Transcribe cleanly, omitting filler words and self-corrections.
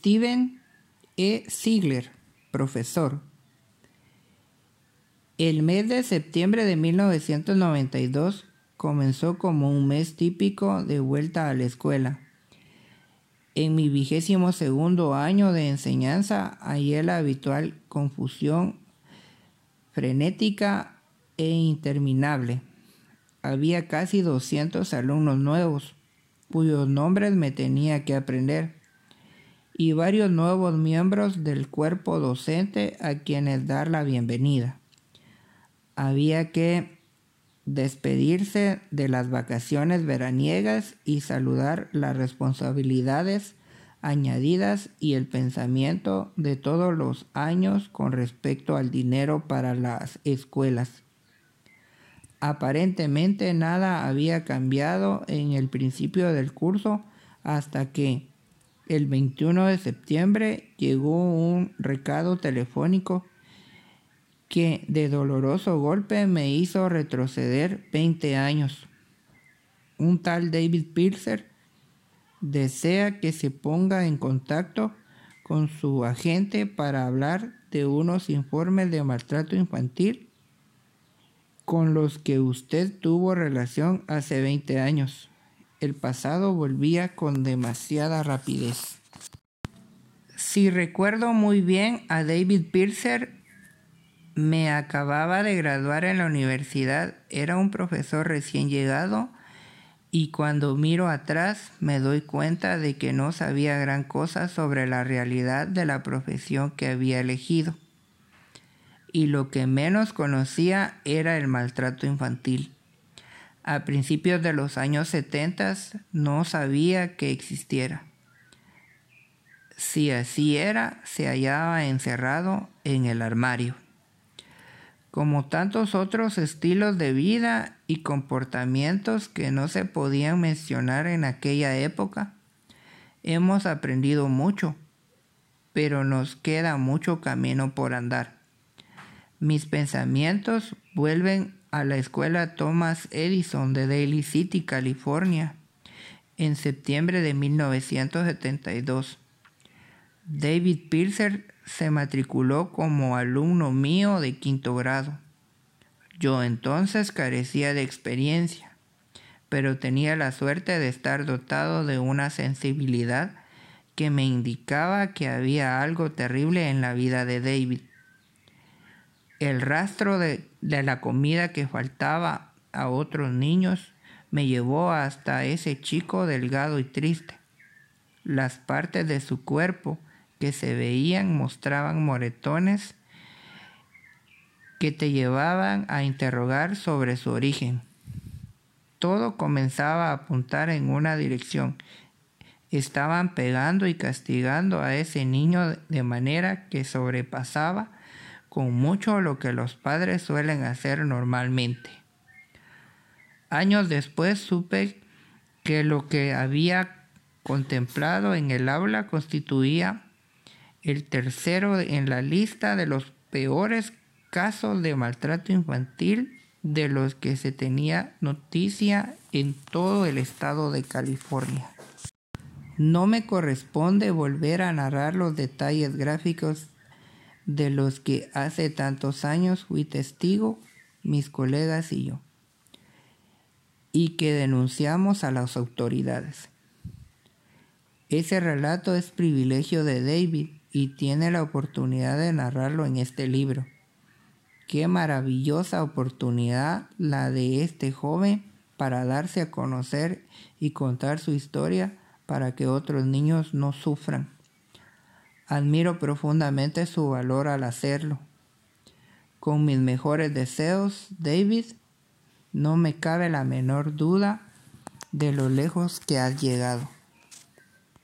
Steven E. Ziegler, profesor. El mes de septiembre de 1992 comenzó como un mes típico de vuelta a la escuela. En mi 22º año de enseñanza hallé la habitual confusión frenética e interminable. Había casi 200 alumnos nuevos, cuyos nombres me tenía que aprender, y varios nuevos miembros del cuerpo docente a quienes dar la bienvenida. Había que despedirse de las vacaciones veraniegas y saludar las responsabilidades añadidas y el pensamiento de todos los años con respecto al dinero para las escuelas. Aparentemente nada había cambiado en el principio del curso hasta que el 21 de septiembre llegó un recado telefónico que de doloroso golpe me hizo retroceder 20 años. Un tal David Pelzer desea que se ponga en contacto con su agente para hablar de unos informes de maltrato infantil con los que usted tuvo relación hace 20 años. El pasado volvía con demasiada rapidez. Si recuerdo muy bien, a David Pelzer me acababa de graduar en la universidad, era un profesor recién llegado y cuando miro atrás me doy cuenta de que no sabía gran cosa sobre la realidad de la profesión que había elegido y lo que menos conocía era el maltrato infantil. A principios de los años 70 no sabía que existiera. Si así era, se hallaba encerrado en el armario. Como tantos otros estilos de vida y comportamientos que no se podían mencionar en aquella época, hemos aprendido mucho, pero nos queda mucho camino por andar. Mis pensamientos vuelven a la escuela Thomas Edison de Daly City, California, en septiembre de 1972. David Pelzer se matriculó como alumno mío de 5º grado. Yo entonces carecía de experiencia, pero tenía la suerte de estar dotado de una sensibilidad que me indicaba que había algo terrible en la vida de David. El rastro de la comida que faltaba a otros niños me llevó hasta ese chico delgado y triste. Las partes de su cuerpo que se veían mostraban moretones que te llevaban a interrogar sobre su origen. Todo comenzaba a apuntar en una dirección. Estaban pegando y castigando a ese niño de manera que sobrepasaba con mucho lo que los padres suelen hacer normalmente. Años después supe que lo que había contemplado en el aula constituía el tercero en la lista de los peores casos de maltrato infantil de los que se tenía noticia en todo el estado de California. No me corresponde volver a narrar los detalles gráficos de los que hace tantos años fui testigo, mis colegas y yo, y que denunciamos a las autoridades. Ese relato es privilegio de David y tiene la oportunidad de narrarlo en este libro. Qué maravillosa oportunidad la de este joven para darse a conocer y contar su historia para que otros niños no sufran. Admiro profundamente su valor al hacerlo. Con mis mejores deseos, David, no me cabe la menor duda de lo lejos que has llegado.